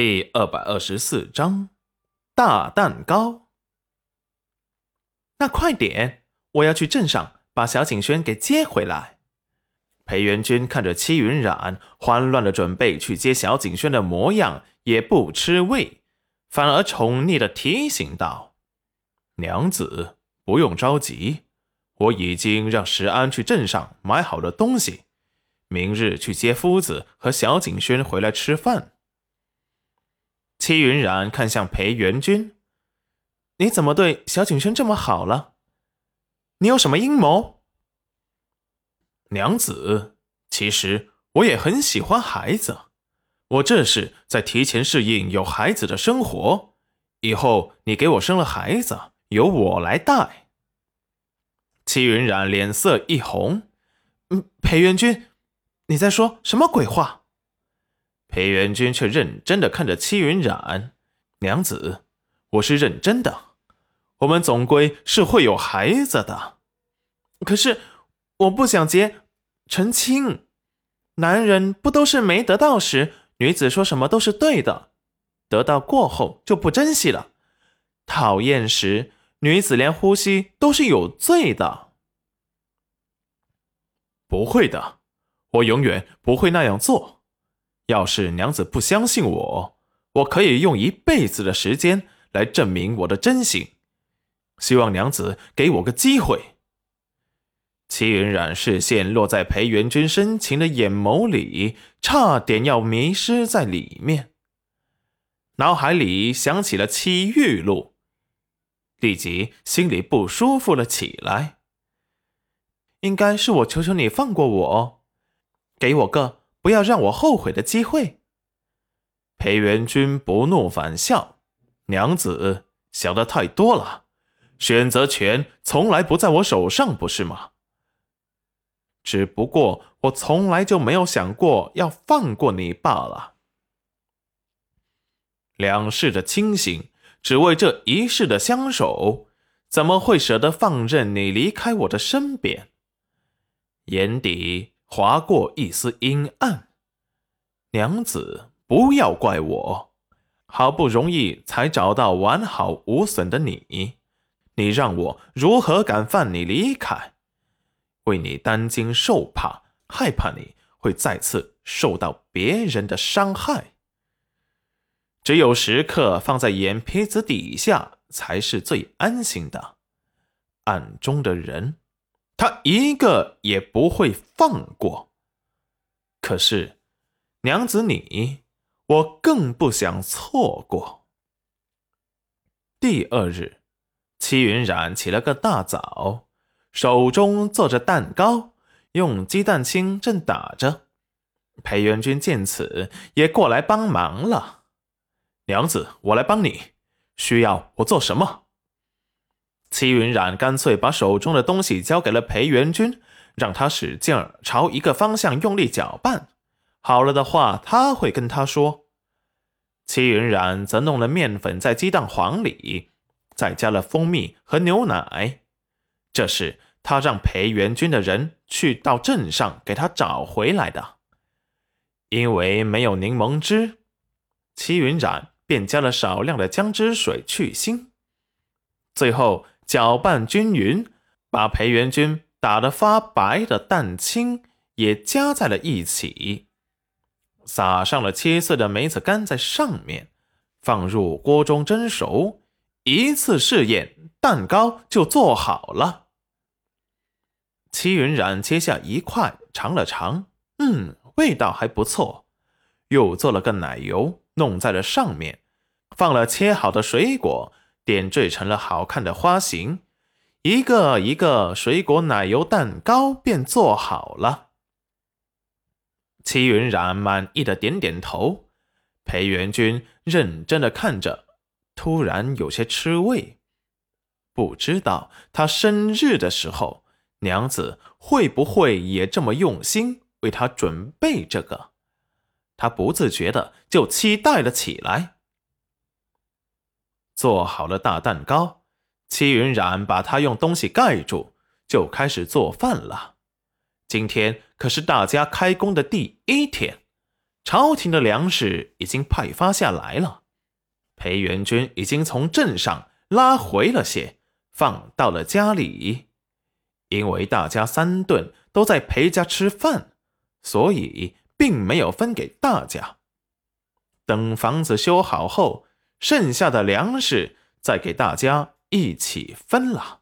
第224章大蛋糕。那快点，我要去镇上把小景轩给接回来。裴元君看着戚云染慌乱的准备去接小景轩的模样，也不吃味，反而宠溺的提醒道：娘子不用着急，我已经让石安去镇上买好的东西，明日去接夫子和小景轩回来吃饭。戚云染看向裴元君：你怎么对小景轩这么好了？你有什么阴谋？娘子，其实我也很喜欢孩子，我这是在提前适应有孩子的生活，以后你给我生了孩子，由我来带。戚云染脸色一红：裴元君，你在说什么鬼话？裴元君却认真的看着戚云染：娘子，我是认真的，我们总归是会有孩子的。可是我不想结成亲，男人不都是没得到时，女子说什么都是对的，得到过后就不珍惜了，讨厌时，女子连呼吸都是有罪的。不会的，我永远不会那样做。要是娘子不相信我，我可以用一辈子的时间来证明我的真心。希望娘子给我个机会。戚云染视线落在裴元君深情的眼眸里，差点要迷失在里面。脑海里想起了戚玉露，立即心里不舒服了起来。应该是我求求你放过我，给我个不要让我后悔的机会。裴元君不怒反笑：娘子想得太多了，选择权从来不在我手上，不是吗？只不过我从来就没有想过要放过你罢了。两世的清醒，只为这一世的相守，怎么会舍得放任你离开我的身边？眼底划过一丝阴暗。娘子，不要怪我，好不容易才找到完好无损的你，你让我如何敢放你离开？为你担惊受怕，害怕你会再次受到别人的伤害。只有时刻放在眼皮子底下才是最安心的。暗中的人，他一个也不会放过。可是，娘子你，我更不想错过。第二日，戚云染起了个大早，手中做着蛋糕，用鸡蛋清正打着。裴元君见此也过来帮忙了。娘子，我来帮你，需要我做什么？戚云染干脆把手中的东西交给了裴元君，让他使劲朝一个方向用力搅拌，好了的话他会跟他说。戚云染则弄了面粉在鸡蛋黄里，再加了蜂蜜和牛奶。这是他让裴元君的人去到镇上给他找回来的。因为没有柠檬汁，戚云染便加了少量的姜汁水去腥，最后搅拌均匀，把裴元君打得发白的蛋清也加在了一起，撒上了切碎的梅子干在上面，放入锅中蒸熟。一次试验，蛋糕就做好了。戚云染切下一块尝了尝，味道还不错，又做了个奶油弄在了上面，放了切好的水果，点缀成了好看的花形，一个一个水果奶油蛋糕便做好了。戚云染满意的点点头，裴元君认真的看着，突然有些吃味，不知道他生日的时候，娘子会不会也这么用心为他准备这个？他不自觉的就期待了起来。做好了大蛋糕，戚云染把它用东西盖住，就开始做饭了。今天可是大家开工的第一天，朝廷的粮食已经派发下来了，裴元君已经从镇上拉回了些，放到了家里。因为大家三顿都在裴家吃饭，所以并没有分给大家。等房子修好后，剩下的粮食再给大家一起分了。